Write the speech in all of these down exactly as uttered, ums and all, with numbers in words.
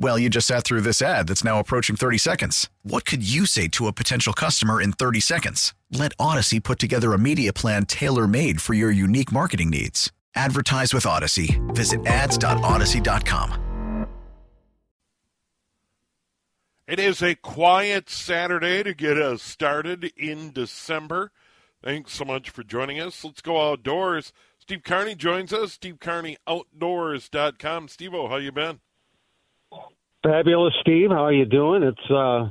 Well, you just sat through this ad that's now approaching thirty seconds. What could you say to a potential customer in thirty seconds? Let Odyssey put together a media plan tailor-made for your unique marketing needs. Advertise with Odyssey. Visit ads dot odyssey dot com. It is a quiet Saturday to get us started in December. Thanks so much for joining us. Let's go outdoors. Steve Carney joins us. Steve Carney, outdoors dot com. Steve-O, how you been? Fabulous, Steve. How are you doing? It's uh,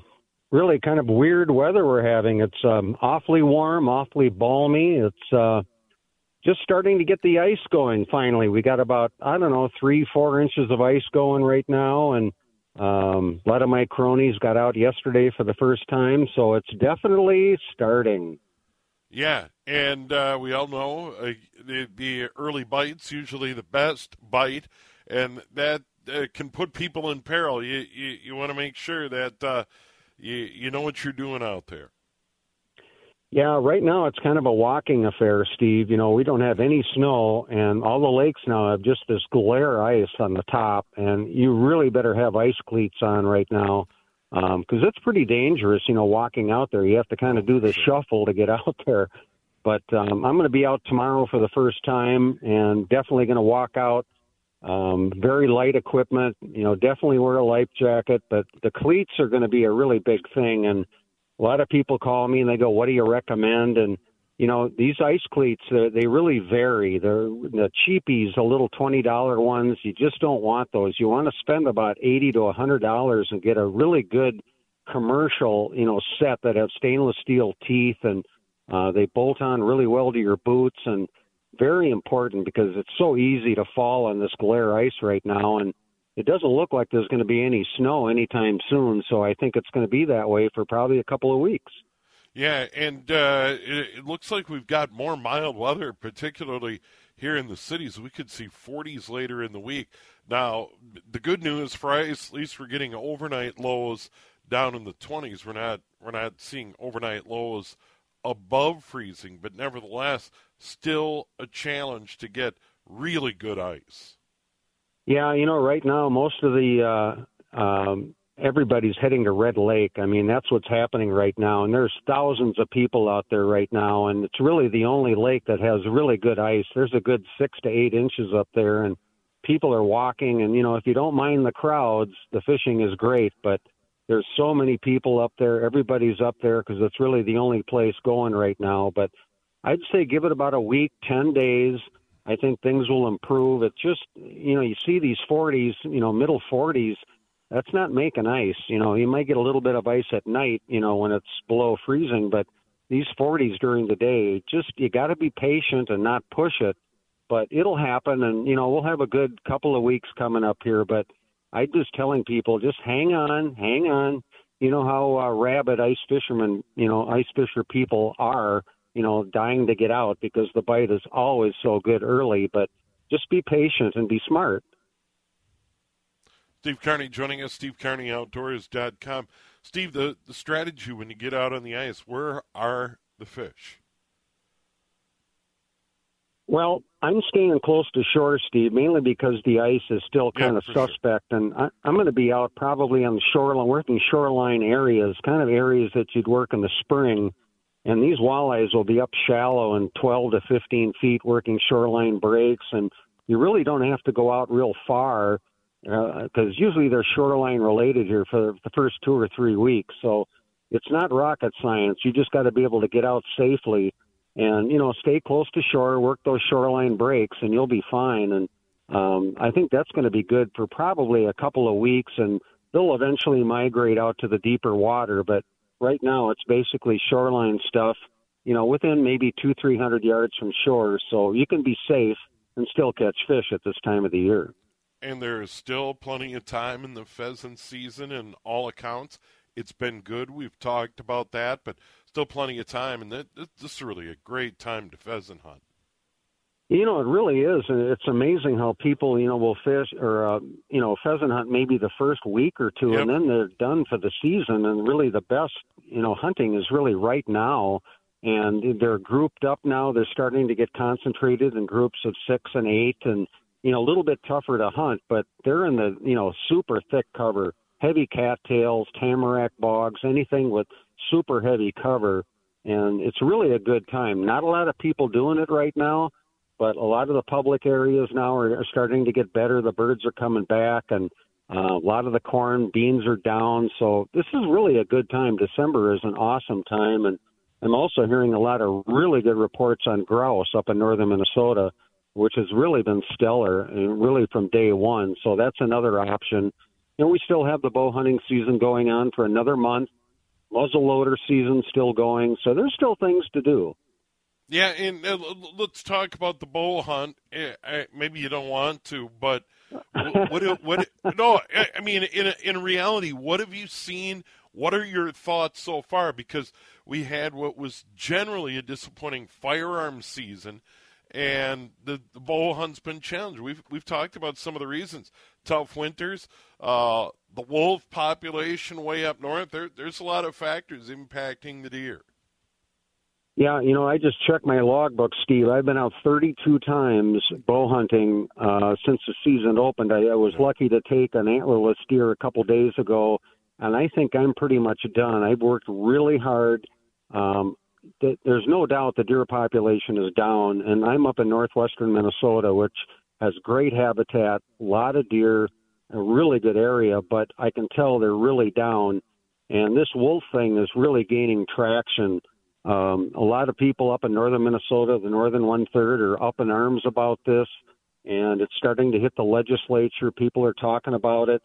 really kind of weird weather we're having. It's um, awfully warm, awfully balmy. It's uh, just starting to get the ice going finally. We got about, I don't know, three, four inches of ice going right now. And um, a lot of my cronies got out yesterday for the first time. So it's definitely starting. Yeah, and uh, we all know uh, the, the early bite's usually the best bite. And that Uh, can put people in peril. You you, you want to make sure that uh, you you know what you're doing out there. Yeah, right now it's kind of a walking affair, Steve. You know, we don't have any snow, and all the lakes now have just this glare ice on the top, and you really better have ice cleats on right now because um, it's pretty dangerous, you know, walking out there. You have to kind of do the shuffle to get out there. But um, I'm going to be out tomorrow for the first time and definitely going to walk out. Um, very light equipment, you know, definitely wear a life jacket, but the cleats are going to be a really big thing. And a lot of people call me and they go, what do you recommend? And, you know, these ice cleats, they really vary. They're the cheapies, the little twenty dollars ones. You just don't want those. You want to spend about eighty to one hundred dollars and get a really good commercial, you know, set that have stainless steel teeth and uh, they bolt on really well to your boots. And very important because it's so easy to fall on this glare ice right now, and it doesn't look like there's going to be any snow anytime soon, so I think it's going to be that way for probably a couple of weeks. Yeah, and uh, it, it looks like we've got more mild weather, particularly here in the cities. We could see forties later in the week. Now, the good news for ice, at least we're getting overnight lows down in the twenties. We're not, we're not seeing overnight lows above freezing, but nevertheless, still a challenge to get really good ice. Yeah, you know, right now, most of the, uh, um, everybody's heading to Red Lake. I mean, that's what's happening right now. And there's thousands of people out there right now. And it's really the only lake that has really good ice. There's a good six to eight inches up there. And people are walking. And, you know, if you don't mind the crowds, the fishing is great. But there's so many people up there. Everybody's up there because it's really the only place going right now. But I'd say give it about a week, ten days. I think things will improve. It's just, you know, you see these forties, you know, middle forties. That's not making ice. You know, you might get a little bit of ice at night, you know, when it's below freezing. But these forties during the day, just you got to be patient and not push it. But it'll happen. And, you know, we'll have a good couple of weeks coming up here. But I'm just telling people, just hang on, hang on. You know how uh, rabid ice fishermen, you know, ice fisher people are. You know, dying to get out because the bite is always so good early, but just be patient and be smart. Steve Carney joining us, steve carney outdoors dot com. Steve, the, the strategy when you get out on the ice, where are the fish? Well, I'm staying close to shore, Steve, mainly because the ice is still kind yeah, of suspect. Sure. And I, I'm going to be out probably on the shoreline, working shoreline areas, kind of areas that you'd work in the spring. And these walleyes will be up shallow and twelve to fifteen feet working shoreline breaks. And you really don't have to go out real far because uh, usually they're shoreline related here for the first two or three weeks. So it's not rocket science. You just got to be able to get out safely. and, you know, stay close to shore, work those shoreline breaks, and you'll be fine. And um, I think that's going to be good for probably a couple of weeks, and they'll eventually migrate out to the deeper water. But right now it's basically shoreline stuff, you know, within maybe two, three hundred yards from shore. So you can be safe and still catch fish at this time of the year. And there is still plenty of time in the pheasant season, and all accounts, it's been good. We've talked about that, but still plenty of time, and that, this is really a great time to pheasant hunt. You know, it really is, and it's amazing how people, you know, will fish or, uh, you know, pheasant hunt maybe the first week or two, yep. and then they're done for the season, and really the best, you know, hunting is really right now, and they're grouped up now. They're starting to get concentrated in groups of six and eight, and, you know, a little bit tougher to hunt, but they're in the, you know, super thick cover, heavy cattails, tamarack bogs, anything with super heavy cover. And it's really a good time. Not a lot of people doing it right now, but a lot of the public areas now are, are starting to get better. The birds are coming back, and uh, a lot of the corn, beans are down. So this is really a good time. December is an awesome time. And I'm also hearing a lot of really good reports on grouse up in northern Minnesota, which has really been stellar, and really from day one. So that's another option. You know, we still have the bow hunting season going on for another month. Muzzleloader season still going. So there's still things to do. Yeah, and uh, let's talk about the bow hunt. Uh, maybe you don't want to, but what? what, what no, I, I mean, in in reality, what have you seen? What are your thoughts so far? Because we had what was generally a disappointing firearm season. And the, the bow hunt's been challenged. We've we've talked about some of the reasons: tough winters, uh, the wolf population way up north. There, there's a lot of factors impacting the deer. Yeah, you know, I just checked my logbook, Steve. I've been out thirty-two times bow hunting uh, since the season opened. I, I was lucky to take an antlerless deer a couple days ago, and I think I'm pretty much done. I've worked really hard. Um, There's no doubt the deer population is down, and I'm up in northwestern Minnesota, which has great habitat, a lot of deer, a really good area, but I can tell they're really down. And this wolf thing is really gaining traction. Um, a lot of people up in northern Minnesota, the northern one-third, are up in arms about this, and it's starting to hit the legislature. People are talking about it.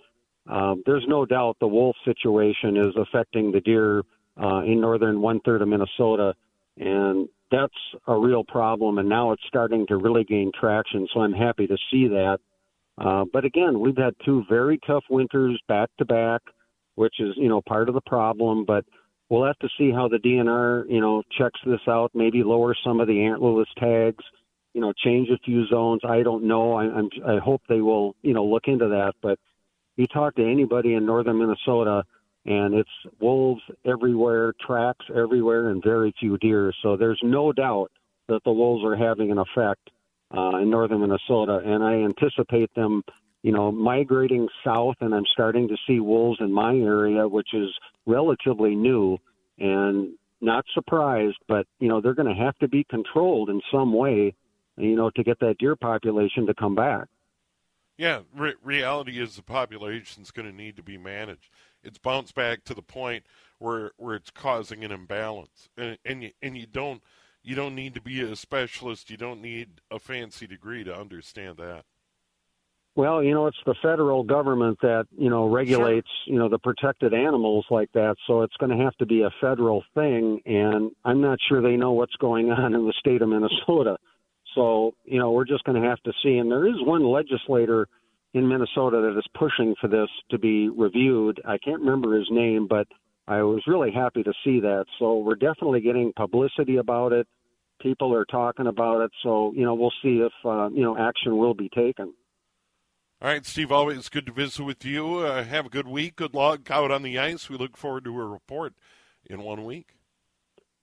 Um, there's no doubt the wolf situation is affecting the deer Uh, in northern one-third of Minnesota, and that's a real problem, and now it's starting to really gain traction, so I'm happy to see that. Uh, but again, we've had two very tough winters back-to-back, which is, you know, part of the problem, but we'll have to see how the D N R, you know, checks this out, maybe lower some of the antlerless tags, you know, change a few zones. I don't know. I, I'm, I hope they will, you know, look into that, but you talk to anybody in northern Minnesota, and it's wolves everywhere, tracks everywhere, and very few deer. So there's no doubt that the wolves are having an effect uh, in northern Minnesota. And I anticipate them, you know, migrating south, and I'm starting to see wolves in my area, which is relatively new. And not surprised, but, you know, they're going to have to be controlled in some way, you know, to get that deer population to come back. Yeah, re- reality is the population's going to need to be managed. It's bounced back to the point where where it's causing an imbalance, and and you, and you don't you don't need to be a specialist. You don't need a fancy degree to understand that. Well, you know, it's the federal government that, you know, regulates, sure, you know, the protected animals like that. So it's going to have to be a federal thing, and I'm not sure they know what's going on in the state of Minnesota. So, you know, we're just going to have to see. And there is one legislator in Minnesota that is pushing for this to be reviewed. I can't remember his name, but I was really happy to see that. So we're definitely getting publicity about it. People are talking about it. So, you know, we'll see if, uh, you know, action will be taken. All right, Steve, always good to visit with you. Uh, have a good week. Good luck out on the ice. We look forward to a report in one week.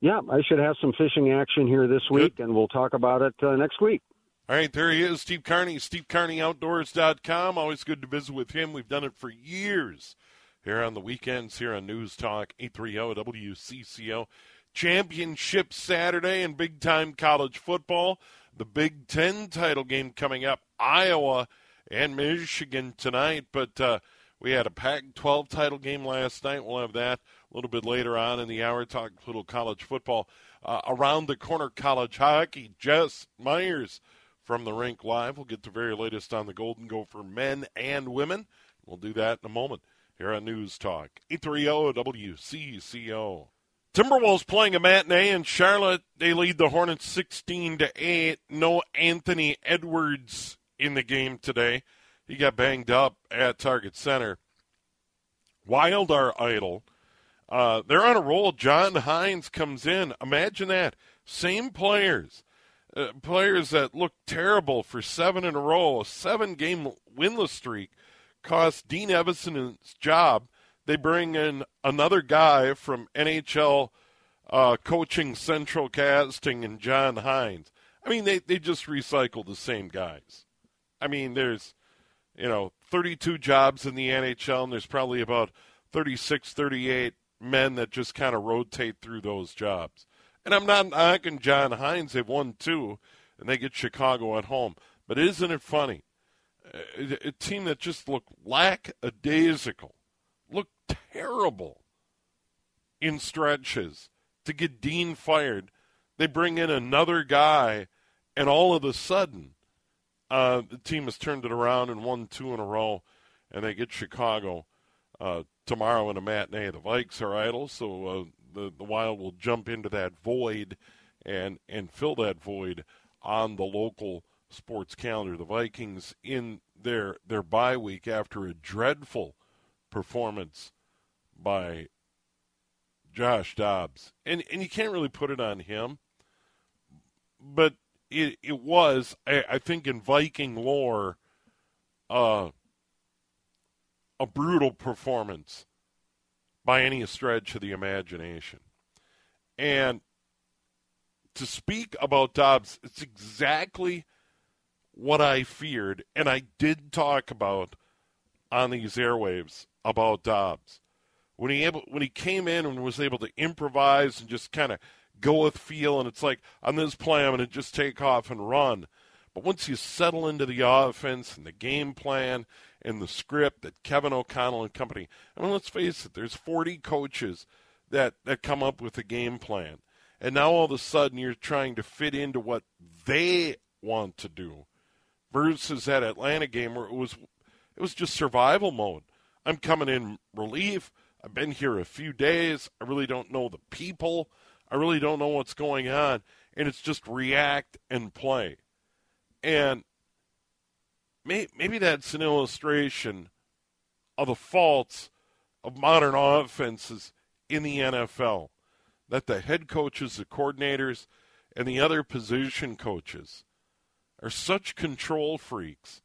Yeah, I should have some fishing action here this week, good, and we'll talk about it uh, next week. All right, there he is, Steve Carney, steve carney outdoors dot com. Always good to visit with him. We've done it for years here on the weekends here on News Talk eight thirty W C C O. Championship Saturday in big-time college football. The Big Ten title game coming up, Iowa and Michigan tonight. But uh, we had a Pac twelve title game last night. We'll have that a little bit later on in the hour, talk a little college football. uh, Around the Corner College Hockey. Jess Myers from the Rink Live. We'll get the very latest on the Golden Gopher men and women. We'll do that in a moment here on News Talk eight thirty W C C O. Timberwolves playing a matinee in Charlotte. They lead the Hornets sixteen to eight. No Anthony Edwards in the game today. He got banged up at Target Center. Wild are idle. Uh, they're on a roll. John Hynes comes in. Imagine that. Same players. Uh, players that looked terrible for seven in a row. A seven-game winless streak cost Dean Evison his job. They bring in another guy from N H L uh, coaching Central Casting and John Hynes. I mean, they, they just recycle the same guys. I mean, there's, you know, thirty-two jobs in the N H L, and there's probably about thirty-six, thirty-eight men that just kind of rotate through those jobs. And I'm not knocking John Hynes. They've won two, and they get Chicago at home. But isn't it funny? A, a team that just looked lackadaisical, looked terrible in stretches to get Dean fired. They bring in another guy, and all of a sudden, uh, the team has turned it around and won two in a row, and they get Chicago uh, tomorrow in a matinee. The Vikes are idle, so uh, the, the Wild will jump into that void and, and fill that void on the local sports calendar. The Vikings in their, their bye week after a dreadful performance by Josh Dobbs. And and you can't really put it on him, but it it was, I, I think in Viking lore, uh, a brutal performance by any stretch of the imagination. And to speak about Dobbs, it's exactly what I feared, and I did talk about on these airwaves about Dobbs. When he able, when he came in and was able to improvise and just kind of go with feel, and it's like, on this play, I'm going to just take off and run. But once you settle into the offense and the game plan and the script that Kevin O'Connell and company, I mean, let's face it, there's forty coaches that, that come up with a game plan. And now all of a sudden you're trying to fit into what they want to do versus that Atlanta game where it was it was just survival mode. I'm coming in relief. I've been here a few days. I really don't know the people. I really don't know what's going on. And it's just react and play. And may, maybe that's an illustration of the faults of modern offenses in the N F L, that the head coaches, the coordinators, and the other position coaches are such control freaks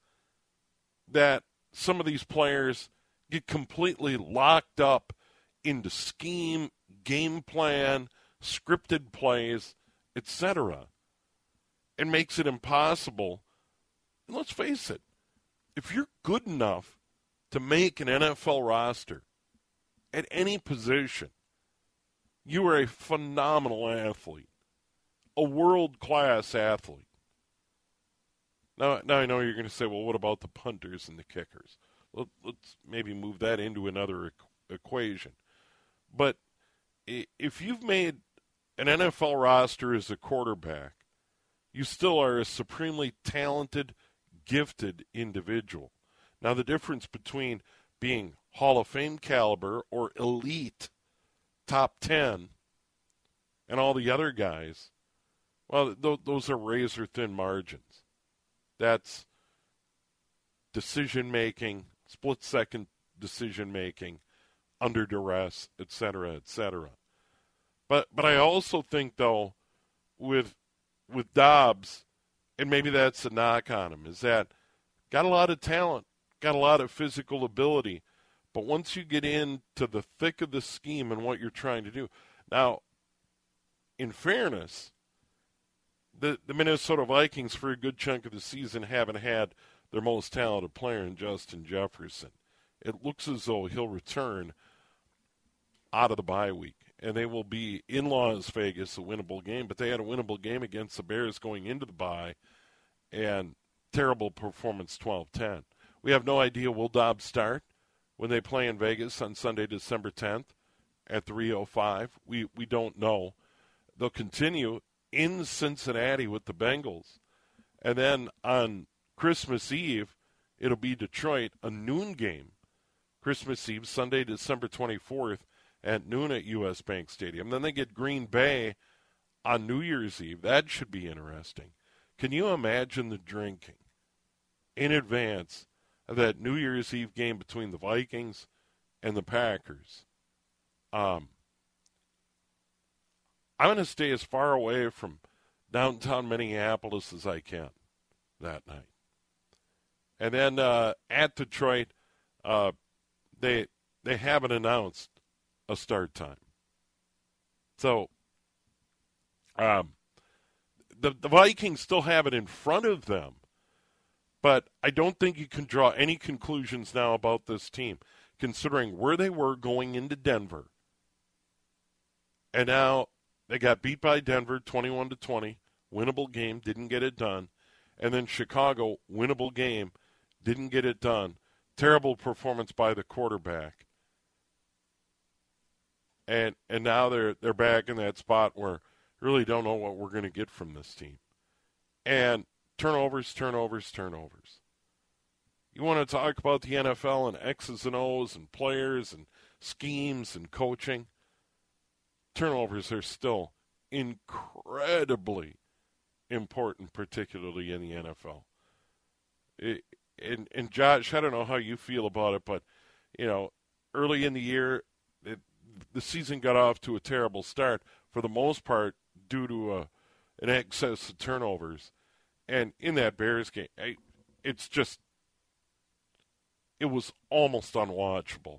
that some of these players get completely locked up into scheme, game plan, scripted plays, et cetera. It makes it impossible. And let's face it, if you're good enough to make an N F L roster at any position, you are a phenomenal athlete, a world-class athlete. Now, now I know you're going to say, well, what about the punters and the kickers? Let, let's maybe move that into another equ- equation. But if you've made an N F L roster as a quarterback, you still are a supremely talented, gifted individual. Now, the difference between being Hall of Fame caliber or elite top ten and all the other guys, well, th- those are razor-thin margins. That's decision-making, split-second decision-making, under duress, et cetera, et cetera. But, but I also think, though, with with Dobbs, and maybe that's a knock on him, is that got a lot of talent, got a lot of physical ability, but once you get into the thick of the scheme and what you're trying to do. Now, in fairness, The, the Minnesota Vikings, for a good chunk of the season, haven't had their most talented player in Justin Jefferson. It looks as though he'll return out of the bye week, and they will be in Las Vegas, a winnable game, but they had a winnable game against the Bears going into the bye, and terrible performance twelve ten. We have no idea will Dobbs start when they play in Vegas on Sunday, December tenth at three oh five. We, we don't know. They'll continue in Cincinnati with the Bengals. And then on Christmas Eve, it'll be Detroit, a noon game. Christmas Eve, Sunday, December twenty-fourth at noon at U S. Bank Stadium. Then they get Green Bay on New Year's Eve. That should be interesting. Can you imagine the drinking in advance of that New Year's Eve game between the Vikings and the Packers? Um, I'm going to stay as far away from downtown Minneapolis as I can that night. And then uh, at Detroit, uh, they they haven't announced a start time. So um, the, the Vikings still have it in front of them, but I don't think you can draw any conclusions now about this team, considering where they were going into Denver. And now they got beat by Denver twenty-one to twenty, winnable game, didn't get it done. And then Chicago, winnable game, didn't get it done. Terrible performance by the quarterback. And and now they're they're back in that spot where really don't know what we're going to get from this team. And turnovers, turnovers, turnovers. You want to talk about the N F L and X's and O's and players and schemes and coaching? Turnovers are still incredibly important, particularly in the N F L. It, and, and Josh, I don't know how you feel about it, but, you know, early in the year, it, the season got off to a terrible start for the most part due to a, an excess of turnovers. And in that Bears game, it, it's just, it was almost unwatchable.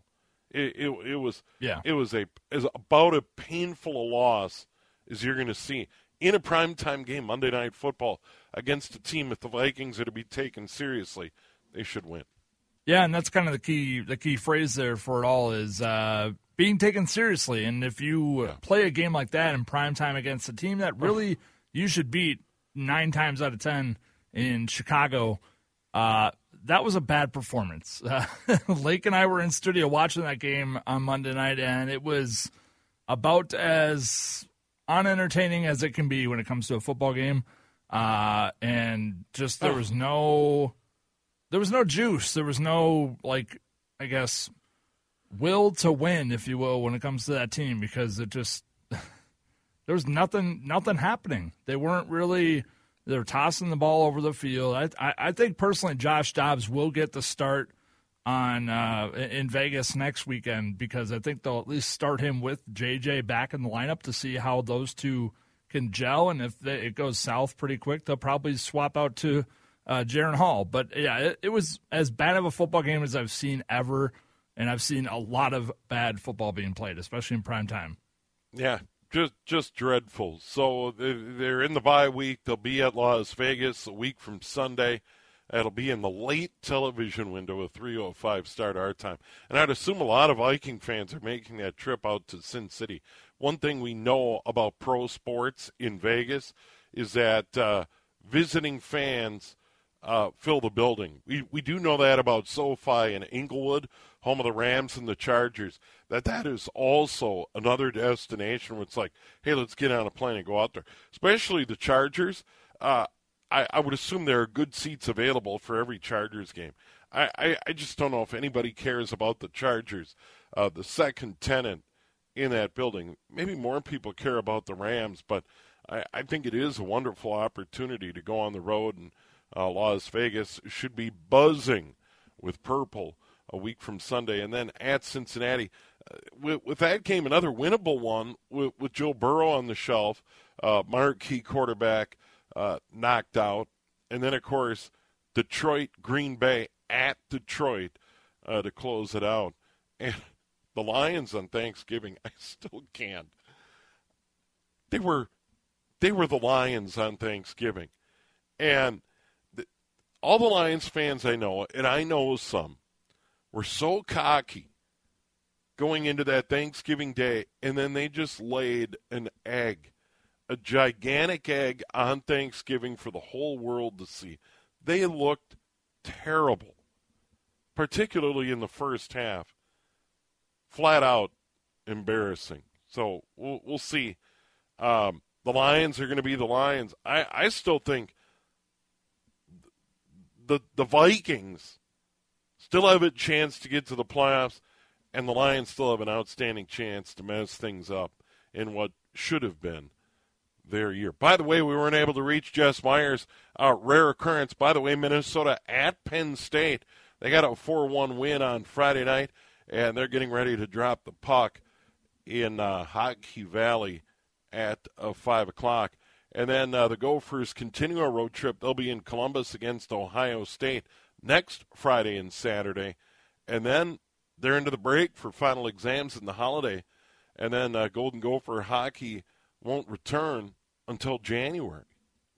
It it, it was yeah. it was a is about as painful a loss as you're going to see in a primetime game, Monday Night Football, against a team if the Vikings are to be taken seriously, they should win. Yeah, and that's kind of the key the key phrase there for it all is uh, being taken seriously. And if you yeah. play a game like that in primetime against a team that really you should beat nine times out of ten in Chicago, uh, that was a bad performance. Uh, Lake and I were in studio watching that game on Monday night, and it was about as unentertaining as it can be when it comes to a football game. Uh, and just there was no, there was no juice. There was no, like, I guess, will to win, if you will, when it comes to that team, because it just, there was nothing, nothing happening. They weren't really. They're tossing the ball over the field. I, I, I think personally, Josh Dobbs will get the start on uh, in Vegas next weekend, because I think they'll at least start him with J J back in the lineup to see how those two can gel. And if they, it goes south pretty quick, they'll probably swap out to uh, Jaren Hall. But yeah, it, it was as bad of a football game as I've seen ever, and I've seen a lot of bad football being played, especially in prime time. Yeah. Just just dreadful. So they're in the bye week. They'll be at Las Vegas a week from Sunday. It'll be in the late television window, a three oh five start our time. And I'd assume a lot of Viking fans are making that trip out to Sin City. One thing we know about pro sports in Vegas is that uh, visiting fans uh, fill the building. We, we do know that about SoFi and Inglewood, home of the Rams and the Chargers, that that is also another destination where it's like, hey, let's get on a plane and go out there. Especially the Chargers. Uh, I, I would assume there are good seats available for every Chargers game. I, I, I just don't know if anybody cares about the Chargers, uh, the second tenant in that building. Maybe more people care about the Rams, but I, I think it is a wonderful opportunity to go on the road, and uh, Las Vegas should be buzzing with purple a week from Sunday. And then at Cincinnati, uh, with, with that game, another winnable one with, with Joe Burrow on the shelf, uh, marquee quarterback uh, knocked out. And then, of course, Detroit, Green Bay at Detroit uh, to close it out. And the Lions on Thanksgiving, I still can't. They were, they were the Lions on Thanksgiving. And the, all the Lions fans I know, and I know some, were so cocky going into that Thanksgiving day, and then they just laid an egg, a gigantic egg on Thanksgiving for the whole world to see. They looked terrible, particularly in the first half. Flat out embarrassing. So we'll, we'll see. Um, The Lions are going to be the Lions. I, I still think the the Vikings still have a chance to get to the playoffs, and the Lions still have an outstanding chance to mess things up in what should have been their year. By the way, we weren't able to reach Jess Myers. Uh, rare occurrence. By the way, Minnesota at Penn State. They got a four one win on Friday night, and they're getting ready to drop the puck in uh, Hockey Valley at uh, five o'clock. And then uh, the Gophers continue a road trip. They'll be in Columbus against Ohio State next Friday and Saturday. And then they're into the break for final exams in the holiday. And then uh, Golden Gopher hockey won't return until January.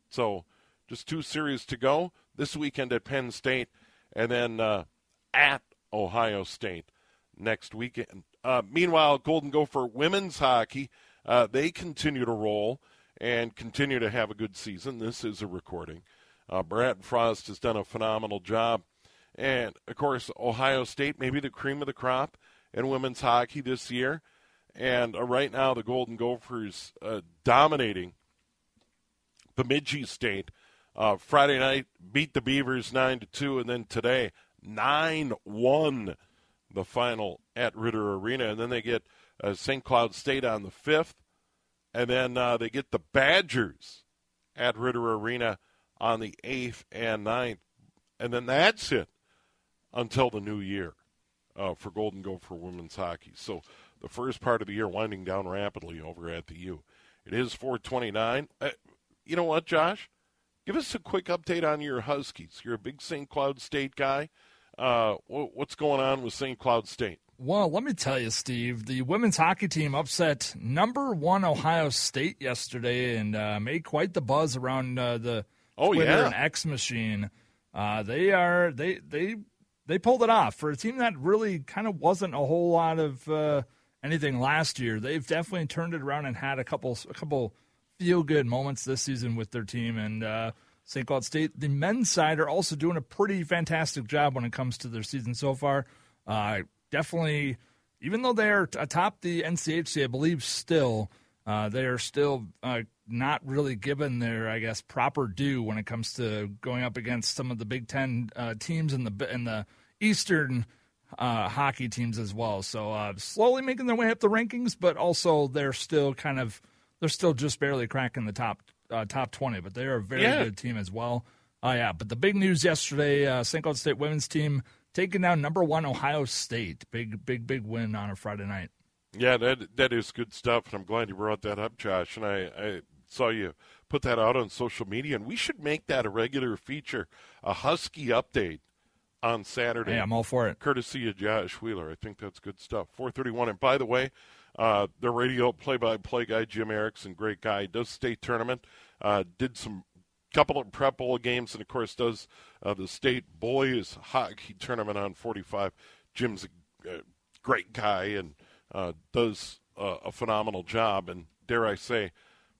So just two series to go this weekend at Penn State and then uh, at Ohio State next weekend. Uh, meanwhile, Golden Gopher women's hockey, uh, they continue to roll and continue to have a good season. This is a recording. Uh, Brad Frost has done a phenomenal job. And, of course, Ohio State, maybe the cream of the crop in women's hockey this year. And uh, right now the Golden Gophers uh, dominating Bemidji State. Uh, Friday night beat the Beavers nine to two, and then today nine one the final at Ritter Arena. And then they get uh, Saint Cloud State on the fifth, and then uh, they get the Badgers at Ritter Arena on the eighth and ninth. And then that's it until the new year uh, for Golden Gopher women's hockey. So the first part of the year winding down rapidly over at the U. It is four twenty-nine. Uh, you know what, Josh? Give us a quick update on your Huskies. You're a big Saint Cloud State guy. Uh, what's going on with Saint Cloud State? Well, let me tell you, Steve, the women's hockey team upset number one Ohio State yesterday and uh, made quite the buzz around uh, the oh, Twitter yeah. and X machine. Uh, they are they they they pulled it off for a team that really kind of wasn't a whole lot of. Uh, Anything last year, they've definitely turned it around and had a couple a couple feel-good moments this season with their team. And uh, Saint Cloud State, the men's side, are also doing a pretty fantastic job when it comes to their season so far. Uh, definitely, even though they are atop the N C H C, I believe, still, uh, they are still uh, not really given their, I guess, proper due when it comes to going up against some of the Big Ten uh, teams in the in the Eastern Uh, hockey teams as well. So uh, slowly making their way up the rankings, but also they're still kind of, they're still just barely cracking the top uh, top twenty, but they are a very yeah. good team as well. Oh, uh, yeah, but the big news yesterday, uh, Saint Cloud State women's team taking down number one Ohio State. Big, big, big win on a Friday night. Yeah, that that is good stuff, and I'm glad you brought that up, Josh, and I, I saw you put that out on social media, and we should make that a regular feature, a Husky update on Saturday. Hey, I'm all for it. Courtesy of Josh Wheeler. I think that's good stuff. four thirty-one. And by the way, uh, the radio play-by-play guy, Jim Erickson, great guy, does state tournament, uh, did some couple of prep bowl games, and, of course, does uh, the state boys hockey tournament on forty-five. Jim's a uh, great guy and uh, does uh, a phenomenal job. And dare I say,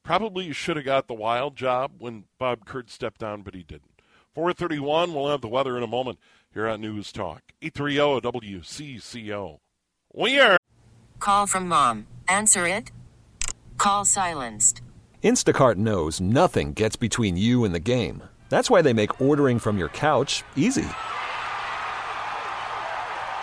probably should have got the Wild job when Bob Kurd stepped down, but he didn't. four thirty-one, we'll have the weather in a moment. Here on News Talk, eight thirty W C C O. We are. Call from mom. Answer it. Call silenced. Instacart knows nothing gets between you and the game. That's why they make ordering from your couch easy.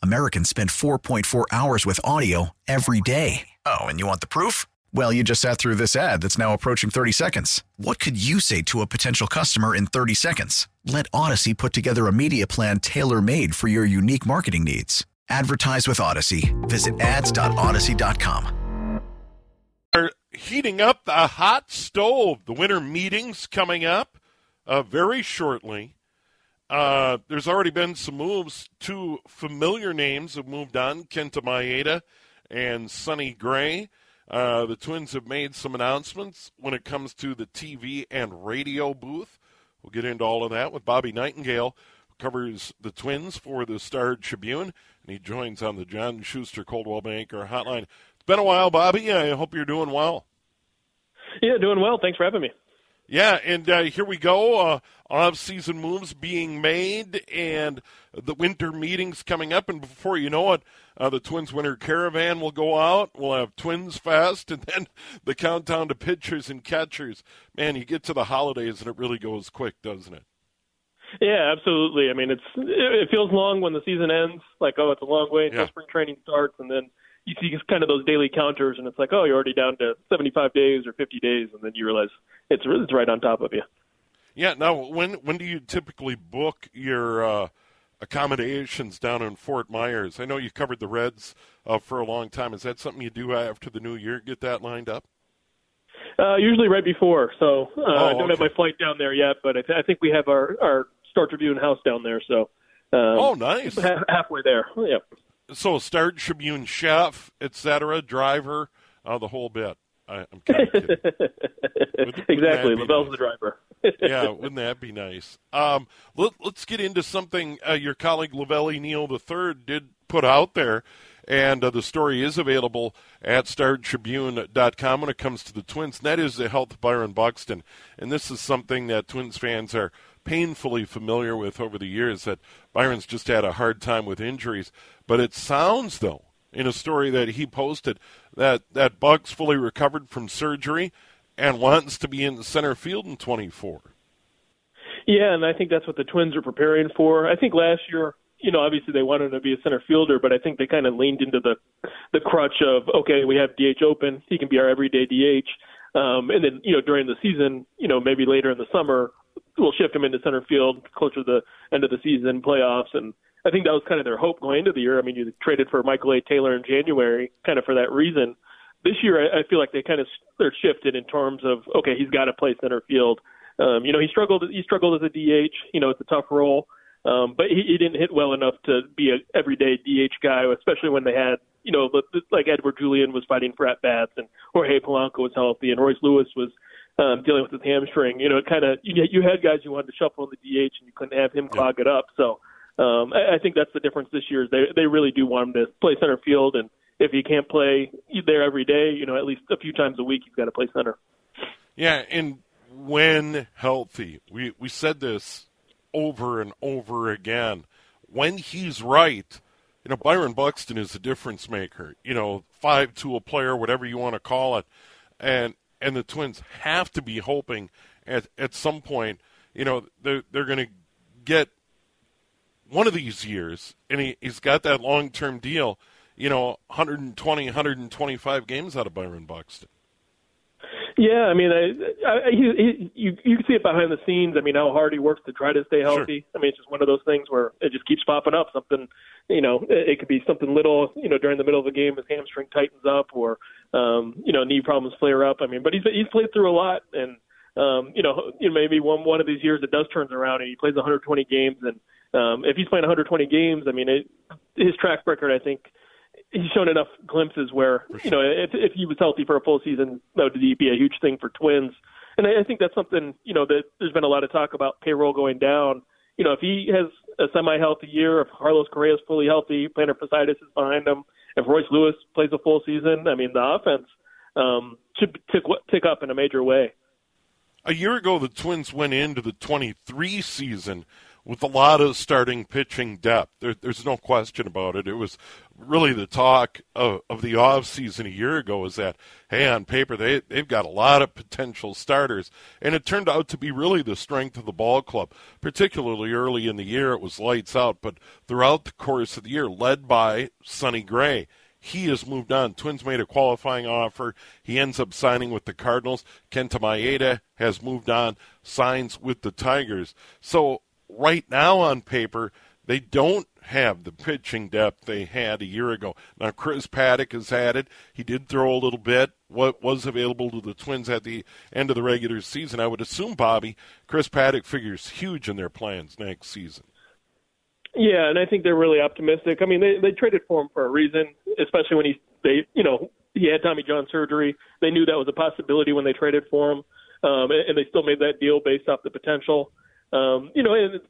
Americans spend four point four hours with audio every day. Oh, and you want the proof? Well, you just sat through this ad that's now approaching thirty seconds. What could you say to a potential customer in thirty seconds? Let Odyssey put together a media plan tailor-made for your unique marketing needs. Advertise with Odyssey. Visit ads dot odyssey dot com. We're heating up the hot stove. The winter meeting's coming up uh, very shortly. Uh, there's already been some moves. Two familiar names have moved on, Kenta Maeda and Sonny Gray. Uh, the Twins have made some announcements when it comes to the T V and radio booth. We'll get into all of that with Bobby Nightengale, who covers the Twins for the Star Tribune, and he joins on the John Schuster Coldwell Banker Hotline. It's been a while, Bobby. I hope you're doing well. Yeah, doing well. Thanks for having me. Yeah, and uh, here we go. Uh, off-season moves being made and the winter meetings coming up. And before you know it, uh, the Twins winter caravan will go out. We'll have Twins Fest and then the countdown to pitchers and catchers. Man, you get to the holidays and it really goes quick, doesn't it? Yeah, absolutely. I mean, it's it feels long when the season ends. Like, oh, it's a long way until yeah. spring training starts. And then you see kind of those daily counters, and it's like, oh, you're already down to seventy-five days or fifty days, and then you realize it's it's right on top of you. Yeah. Now, when when do you typically book your uh, accommodations down in Fort Myers? I know you covered the Reds uh, for a long time. Is that something you do after the new year, get that lined up? Uh, usually right before. So uh, oh, I don't okay. have my flight down there yet, but I, th- I think we have our, our Star Tribune house down there. So um, Oh, nice. Ha- halfway there. Yeah. So, Star Tribune chef, et cetera, driver, uh, the whole bit. I, I'm kind of kidding. Wouldn't, exactly. LaBelle's nice? The driver. Yeah, wouldn't that be nice? Um, let, let's get into something uh, your colleague Lavelli Neal the third did put out there, and uh, the story is available at star tribune dot com when it comes to the Twins, and that is the health of Byron Buxton. And this is something that Twins fans are painfully familiar with over the years, that Byron's just had a hard time with injuries. But it sounds, though, in a story that he posted, that, that Buck's fully recovered from surgery and wants to be in the center field in twenty-four. Yeah, and I think that's what the Twins are preparing for. I think last year, you know, obviously they wanted to be a center fielder, but I think they kind of leaned into the, the crutch of, okay, we have D H open. He can be our everyday D H. Um, and then, you know, during the season, you know, maybe later in the summer, we'll shift him into center field closer to the end of the season, playoffs, and I think that was kind of their hope going into the year. I mean, you traded for Michael A. Taylor in January, kind of for that reason. This year, I feel like they kind of they're shifted in terms of, okay, he's got to play center field. Um, you know, he struggled. He struggled as a D H. You know, it's a tough role, um, but he, he didn't hit well enough to be an everyday D H guy, especially when they had, you know, like Edward Julian was fighting for at bats, and Jorge Polanco was healthy, and Royce Lewis was um, dealing with his hamstring. You know, it kind of you, you had guys you wanted to shuffle in the D H, and you couldn't have him clog it up. So. Um, I, I think that's the difference this year. Is they they really do want him to play center field, and if he can't play there every day, you know, at least a few times a week, you've got to play center. Yeah, and when healthy, we we said this over and over again. When he's right, you know, Byron Buxton is a difference maker. You know, five-tool player, whatever you want to call it, and and the Twins have to be hoping at at some point, you know, they're they're going to get one of these years, and he, he's got that long-term deal, you know, one twenty, one twenty-five games out of Byron Buxton. Yeah, I mean, I, I, he, he, you you can see it behind the scenes. I mean, how hard he works to try to stay healthy. Sure. I mean, it's just one of those things where it just keeps popping up. Something, you know, it, it could be something little, you know, during the middle of a game, his hamstring tightens up or, um, you know, knee problems flare up. I mean, but he's he's played through a lot, and, um, you know, you know, maybe one, one of these years it does turn around and he plays one hundred twenty games and, Um, if he's playing one hundred twenty games, I mean, it, his track record, I think, he's shown enough glimpses where, you know, if, if he was healthy for a full season, that would be a huge thing for Twins. And I, I think that's something, you know, that there's been a lot of talk about payroll going down. You know, if he has a semi-healthy year, if Carlos Correa is fully healthy, plantar fasciitis is behind him, if Royce Lewis plays a full season, I mean, the offense um, should tick, tick up in a major way. A year ago, the Twins went into the twenty-three season with a lot of starting pitching depth. There, there's no question about it. It was really the talk of, of the offseason a year ago is that, hey, on paper, they, they've got a lot of potential starters. And it turned out to be really the strength of the ball club, particularly early in the year. It was lights out, but throughout the course of the year, led by Sonny Gray. He has moved on. Twins made a qualifying offer. He ends up signing with the Cardinals. Kenta Maeda has moved on, signs with the Tigers. So, right now, on paper, they don't have the pitching depth they had a year ago. Now, Chris Paddock is added. He did throw a little bit. What was available to the Twins at the end of the regular season, I would assume, Bobby, Chris Paddock figures huge in their plans next season. Yeah, and I think they're really optimistic. I mean, they they traded for him for a reason, especially when he they you know he had Tommy John surgery. They knew that was a possibility when they traded for him, um, and, and they still made that deal based off the potential. Um, you know, and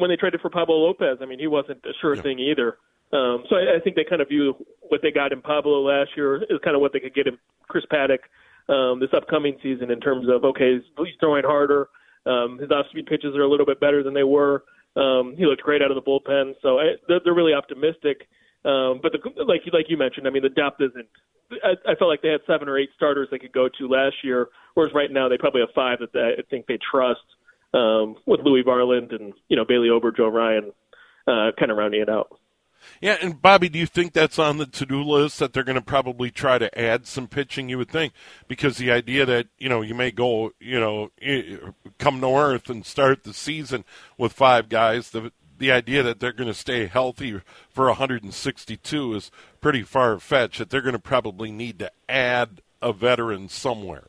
when they traded for Pablo Lopez, I mean, he wasn't a sure yeah. thing either. Um, so I, I think they kind of view what they got in Pablo last year is kind of what they could get in Chris Paddock um, this upcoming season in terms of, okay, he's throwing harder. Um, his off-speed pitches are a little bit better than they were. Um, he looked great out of the bullpen. So I, they're, they're really optimistic. Um, but the, like, like you mentioned, I mean, the depth isn't – I felt like they had seven or eight starters they could go to last year, whereas right now they probably have five that they, I think they trust um, with Louie Varland and, you know, Bailey Ober, Joe Ryan uh, kind of rounding it out. Yeah, and Bobby, do you think that's on the to-do list, that they're going to probably try to add some pitching, you would think? Because the idea that, you know, you may go, you know, come to earth and start the season with five guys, the the idea that they're going to stay healthy for one hundred sixty-two is pretty far-fetched, that they're going to probably need to add a veteran somewhere.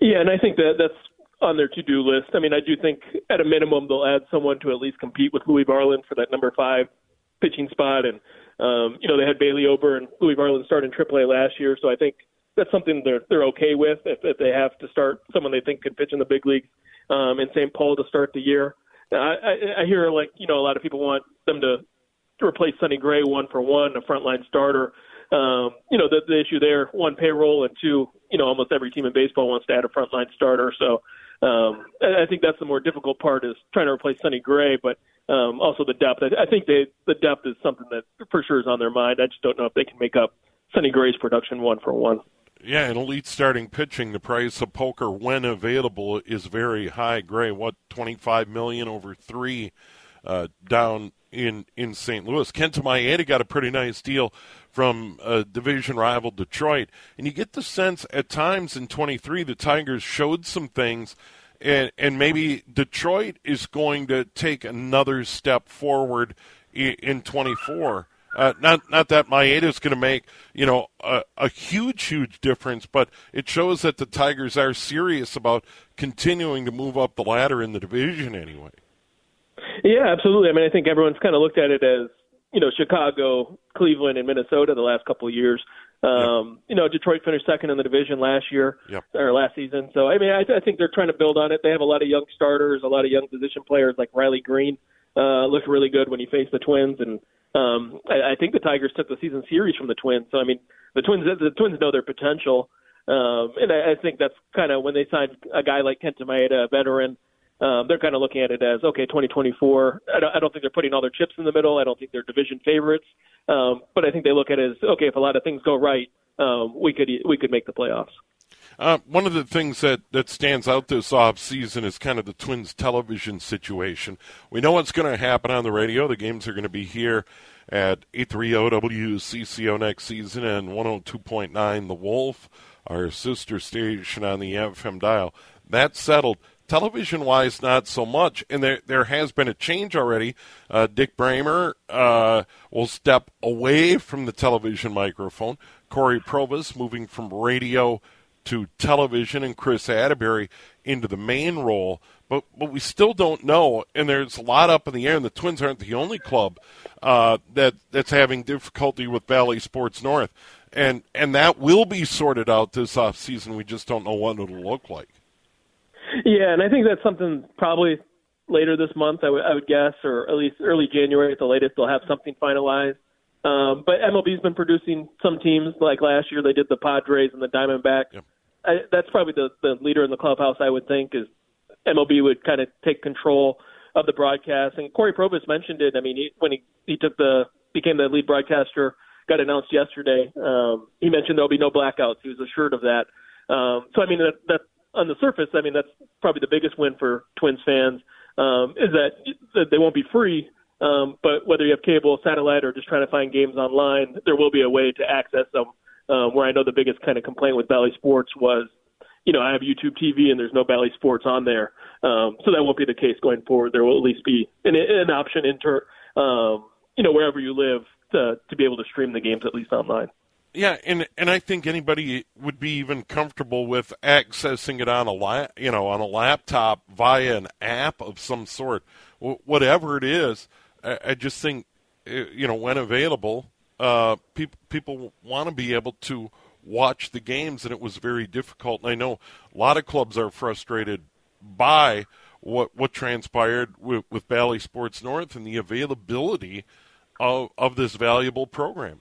Yeah, and I think that that's on their to-do list. I mean, I do think at a minimum they'll add someone to at least compete with Louie Varland for that number five pitching spot, and um, you know, they had Bailey Ober and Louie Varland start in triple A last year, so I think that's something they're they're okay with if, if they have to start someone they think could pitch in the big leagues um, in Saint Paul to start the year. Now, I, I hear like you know a lot of people want them to, to replace Sonny Gray one for one, a frontline starter. Um, you know the, the issue there: one, payroll, and two, you know almost every team in baseball wants to add a frontline starter. So um, I, I think that's the more difficult part, is trying to replace Sonny Gray, but. Um, also the depth. I, I think they, the depth is something that for sure is on their mind. I just don't know if they can make up Sonny Gray's production one for one. Yeah, and elite starting pitching, the price of poker when available is very high. Gray, what, twenty-five million dollars over three uh, down in, in Saint Louis. Kenta Maeda got a pretty nice deal from uh, division rival Detroit. And you get the sense at times in twenty-three the Tigers showed some things. And, and maybe Detroit is going to take another step forward in, in twenty-four. Uh, not not that Maeda is going to make you know a, a huge huge difference, but it shows that the Tigers are serious about continuing to move up the ladder in the division anyway. Yeah, absolutely. I mean, I think everyone's kind of looked at it as you know Chicago, Cleveland, and Minnesota the last couple of years. Um, yep. You know, Detroit finished second in the division last year yep. or last season. So, I mean, I, I think they're trying to build on it. They have a lot of young starters, a lot of young position players like Riley Green. Uh, looked really good when he faced the Twins. And um, I, I think the Tigers took the season series from the Twins. So, I mean, the Twins the Twins know their potential. Um, and I, I think that's kind of when they signed a guy like Kenta Maeda, a veteran, um, they're kind of looking at it as, okay, twenty twenty-four. I don't, I don't think they're putting all their chips in the middle. I don't think they're division favorites. Um, but I think they look at it as, okay, if a lot of things go right, um, we could we could make the playoffs. Uh, one of the things that, that stands out this off season is kind of the Twins television situation. We know what's going to happen on the radio. The games are going to be here at eight thirty W C C O next season and one oh two point nine The Wolf, our sister station on the F M dial. That's settled. Television-wise, not so much, and there there has been a change already. Uh, Dick Bramer uh, will step away from the television microphone. Cory Provus moving from radio to television, and Chris Atterbury into the main role. But but we still don't know, and there's a lot up in the air, and the Twins aren't the only club uh, that that's having difficulty with Bally Sports North. And, and that will be sorted out this offseason. We just don't know what it will look like. Yeah, and I think that's something probably later this month, I, w- I would guess, or at least early January at the latest, they'll have something finalized. Um, but M L B's been producing some teams. Like last year, they did the Padres and the Diamondbacks. Yep. I, that's probably the, the leader in the clubhouse, I would think, is M L B would kind of take control of the broadcast. And Cory Provus mentioned it. I mean, he, when he, he took the became the lead broadcaster, got announced yesterday, um, he mentioned there will be no blackouts. He was assured of that. Um, so, I mean, that, that's on the surface, I mean, that's probably the biggest win for Twins fans um, is that, that they won't be free. Um, but whether you have cable, satellite, or just trying to find games online, there will be a way to access them. Uh, where I know the biggest kind of complaint with Bally Sports was, you know, I have YouTube T V and there's no Bally Sports on there. Um, so that won't be the case going forward. There will at least be an, an option, inter, um, you know, wherever you live to, to be able to stream the games at least online. Yeah, and and I think anybody would be even comfortable with accessing it on a la- you know on a laptop via an app of some sort, w- whatever it is. I, I just think you know when available, uh, pe- people want to be able to watch the games, and it was very difficult. And I know a lot of clubs are frustrated by what what transpired with, with Bally Sports North and the availability of of this valuable program.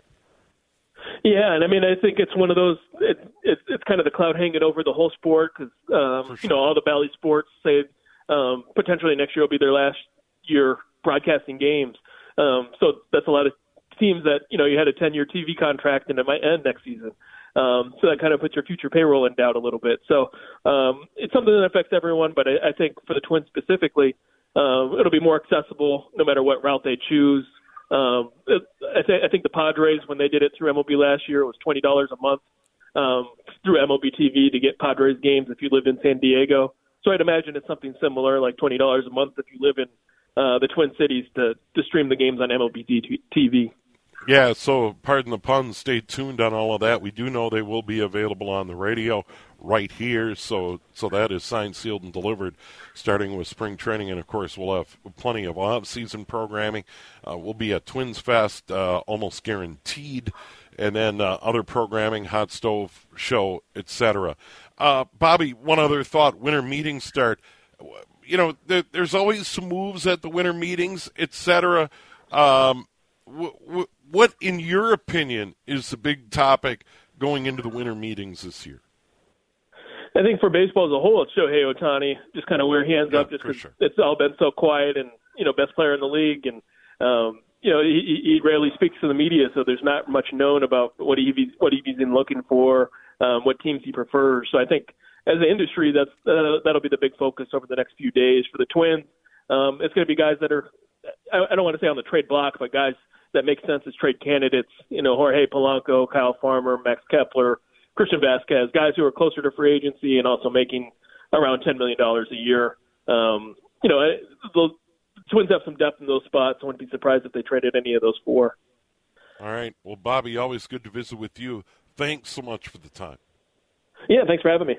Yeah, and I mean, I think it's one of those, it, it, it's kind of the cloud hanging over the whole sport because, um, sure. you know, all the Bally Sports say um, potentially next year will be their last year broadcasting games. Um, so that's a lot of teams that, you know, you had a ten-year T V contract and it might end next season. Um, so that kind of puts your future payroll in doubt a little bit. So um, it's something that affects everyone, but I, I think for the Twins specifically, uh, it'll be more accessible no matter what route they choose. Um, I, th- I think the Padres, when they did it through M L B last year, it was twenty dollars a month um, through M L B T V to get Padres games if you live in San Diego. So I'd imagine it's something similar, like twenty dollars a month if you live in uh, the Twin Cities to, to stream the games on M L B T V. Yeah, so pardon the pun, stay tuned on all of that. We do know they will be available on the radio right here, so so that is signed, sealed, and delivered, starting with spring training. And, of course, we'll have plenty of off-season programming. Uh, we'll be at Twins Fest, uh, almost guaranteed, and then uh, other programming, Hot Stove Show, et cetera. Uh, Bobby, one other thought, winter meetings start. You know, there, there's always some moves at the winter meetings, et cetera. Um, w- w- what, in your opinion, is the big topic going into the winter meetings this year? I think for baseball as a whole, it's Shohei Ohtani, just kind of where he ends yeah, up just because sure. it's all been so quiet and, you know, best player in the league. And, um, you know, he, he rarely speaks to the media, so there's not much known about what, he, what he's been looking for, um, what teams he prefers. So I think as an industry, that's uh, that'll be the big focus over the next few days. For the Twins, um, it's going to be guys that are, I, I don't want to say on the trade block, but guys that make sense as trade candidates, you know, Jorge Polanco, Kyle Farmer, Max Kepler, Christian Vasquez, guys who are closer to free agency and also making around ten million dollars a year. Um, you know, the Twins have some depth in those spots. I wouldn't be surprised if they traded any of those four. All right. Well, Bobby, always good to visit with you. Thanks so much for the time. Yeah, thanks for having me.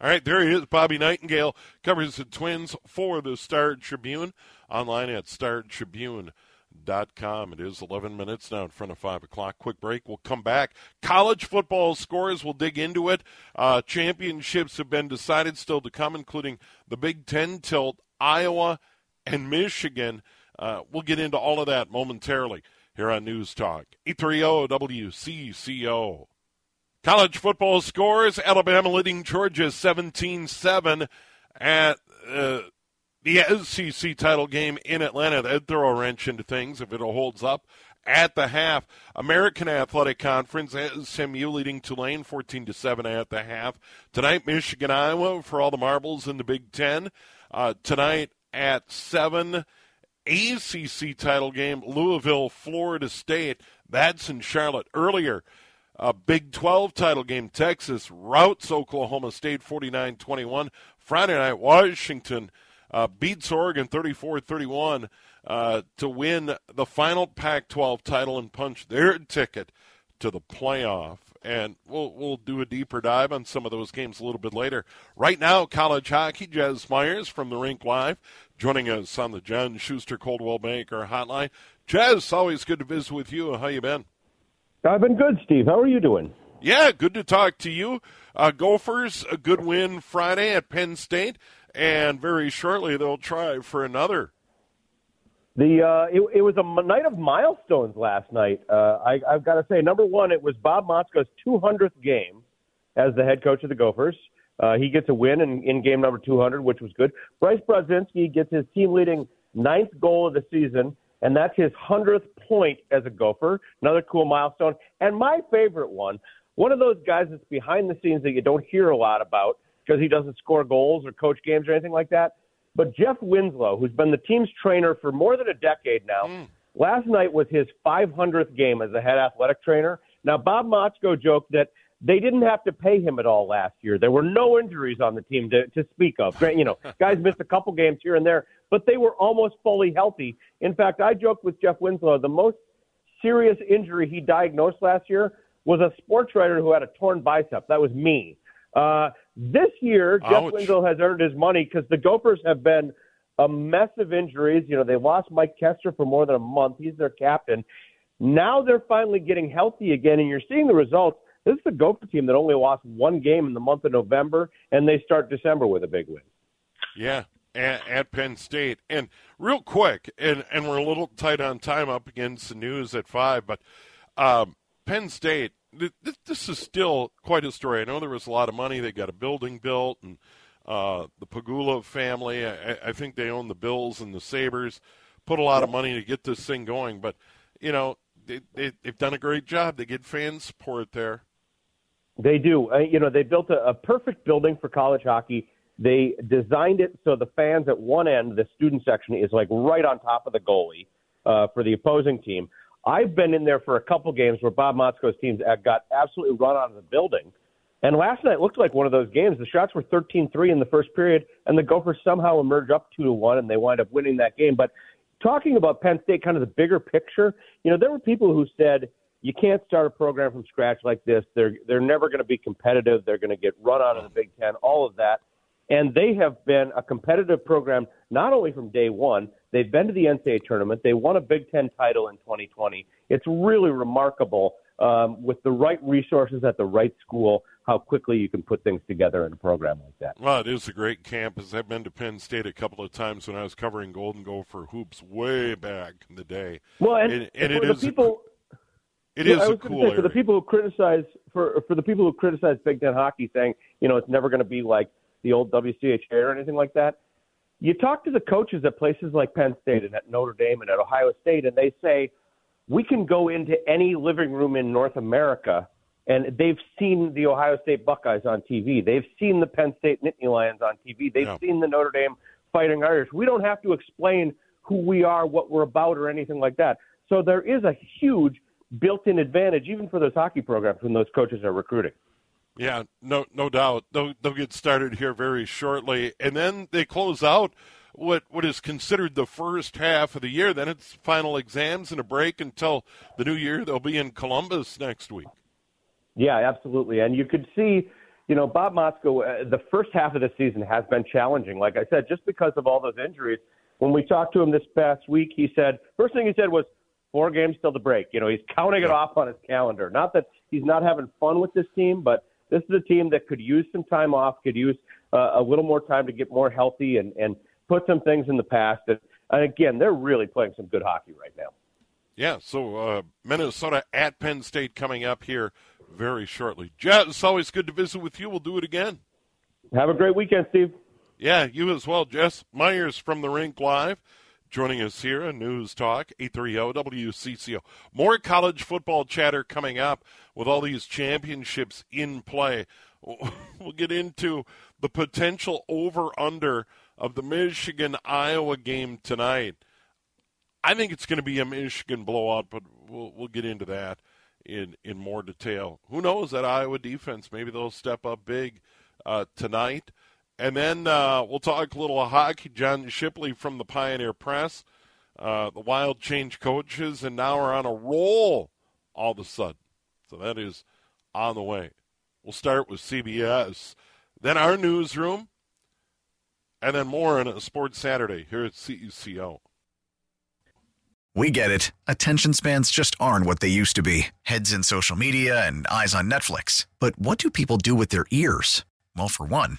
All right, there he is. Bobby Nightengale covers the Twins for the Star Tribune, online at star tribune dot com. It is eleven minutes now in front of five o'clock. Quick break. We'll come back. College football scores. We'll dig into it. Uh, championships have been decided, still to come, including the Big Ten tilt, Iowa, and Michigan. Uh, we'll get into all of that momentarily here on News Talk. eight thirty W C C O. College football scores. Alabama leading Georgia seventeen seven at uh the S E C title game in Atlanta. That'd throw a wrench into things if it holds up at the half. American Athletic Conference, S M U leading Tulane fourteen to seven at the half. Tonight, Michigan, Iowa for all the marbles in the Big Ten. Uh, tonight at seven, A C C title game, Louisville, Florida State. That's in Charlotte. Earlier, a Big twelve title game, Texas routs Oklahoma State forty-nine twenty-one. Friday night, Washington Uh, beats Oregon thirty-four thirty-one uh, to win the final Pac twelve title and punch their ticket to the playoff. And we'll we'll do a deeper dive on some of those games a little bit later. Right now, college hockey, Jazz Myers from the Rink Live joining us on the John Schuster Coldwell Banker Hotline. Jazz, always good to visit with you. How you been? I've been good, Steve. How are you doing? Yeah, good to talk to you. Uh, Gophers, a good win Friday at Penn State. And very shortly they'll try for another. The uh, it, it was a night of milestones last night. Uh, I, I've got to say, number one, it was Bob Motzko's two hundredth game as the head coach of the Gophers. Uh, he gets a win in, in game number two hundred, which was good. Bryce Brzezinski gets his team-leading ninth goal of the season, and that's his hundredth point as a Gopher. Another cool milestone. And my favorite one, one of those guys that's behind the scenes that you don't hear a lot about, because he doesn't score goals or coach games or anything like that. But Jeff Winslow, who's been the team's trainer for more than a decade now, mm. last night was his five hundredth game as the head athletic trainer. Now, Bob Motzko joked that they didn't have to pay him at all last year. There were no injuries on the team to, to speak of. You know, guys missed a couple games here and there, but they were almost fully healthy. In fact, I joked with Jeff Winslow, the most serious injury he diagnosed last year was a sports writer who had a torn bicep. That was me. Uh, this year, Jeff Ouch. Winslow has earned his money because the Gophers have been a mess of injuries. You know, they lost Mike Kester for more than a month. He's their captain. Now they're finally getting healthy again, and you're seeing the results. This is the Gopher team that only lost one game in the month of November, and they start December with a big win. Yeah, at, at Penn State. And real quick, and, and we're a little tight on time up against the news at five, but um, Penn State, th- this is still quite a story. I know there was a lot of money. They got a building built, and uh, the Pagula family, I, I think they own the Bills and the Sabres, put a lot of money to get this thing going. But, you know, they, they, they've done a great job. They get fan support there. They do. Uh, you know, they built a, a perfect building for college hockey. They designed it so the fans at one end, the student section, is like right on top of the goalie uh, for the opposing team. I've been in there for a couple games where Bob Motzko's teams got absolutely run out of the building. And last night looked like one of those games. The shots were thirteen three in the first period, and the Gophers somehow emerged up two to one, and they wind up winning that game. But talking about Penn State, kind of the bigger picture, you know, there were people who said, you can't start a program from scratch like this. They're they're never going to be competitive. They're going to get run out of the Big Ten, all of that. And they have been a competitive program not only from day one. They've been to the N C double A tournament. They won a Big Ten title in twenty twenty. It's really remarkable um, with the right resources at the right school, how quickly you can put things together in a program like that. Well, it is a great campus. I've been to Penn State a couple of times when I was covering Golden Gopher hoops way back in the day. Well, and, and, and it is people. It yeah, is I was a cool say, for the people who criticize for for the people who criticize Big Ten hockey, saying you know it's never going to be like the old W C H A or anything like that. You talk to the coaches at places like Penn State and at Notre Dame and at Ohio State, and they say we can go into any living room in North America, and they've seen the Ohio State Buckeyes on T V, they've seen the Penn State Nittany Lions on T V, they've yeah. seen the Notre Dame Fighting Irish. We don't have to explain who we are, what we're about, or anything like that. So there is a huge built-in advantage even for those hockey programs when those coaches are recruiting. Yeah, no no doubt. They'll, they'll get started here very shortly. And then they close out what what is considered the first half of the year. Then it's final exams and a break until the new year. They'll be in Columbus next week. Yeah, absolutely. And you could see, you know, Bob Motzko, uh, the first half of the season has been challenging. Like I said, just because of all those injuries. When we talked to him this past week, he said, first thing he said was, four games till the break. You know, he's counting it off on his calendar. Not that he's not having fun with this team, but this is a team that could use some time off, could use uh, a little more time to get more healthy and, and put some things in the past. And, and, again, they're really playing some good hockey right now. Yeah, so uh, Minnesota at Penn State coming up here very shortly. Jazz, it's always good to visit with you. We'll do it again. Have a great weekend, Steve. Yeah, you as well, Jess. Myers from the Rink Live. Joining us here on News Talk eight thirty W C C O. More college football chatter coming up with all these championships in play. We'll get into the potential over-under of the Michigan-Iowa game tonight. I think it's going to be a Michigan blowout, but we'll, we'll get into that in, in more detail. Who knows, that Iowa defense, maybe they'll step up big uh, tonight. And then uh, we'll talk a little hockey. John Shipley from the Pioneer Press. Uh, the Wild changed coaches and now are on a roll all of a sudden. So that is on the way. We'll start with C B S, then our newsroom, and then more on a Sports Saturday here at C E C O. We get it. Attention spans just aren't what they used to be. Heads in social media and eyes on Netflix. But what do people do with their ears? Well, for one,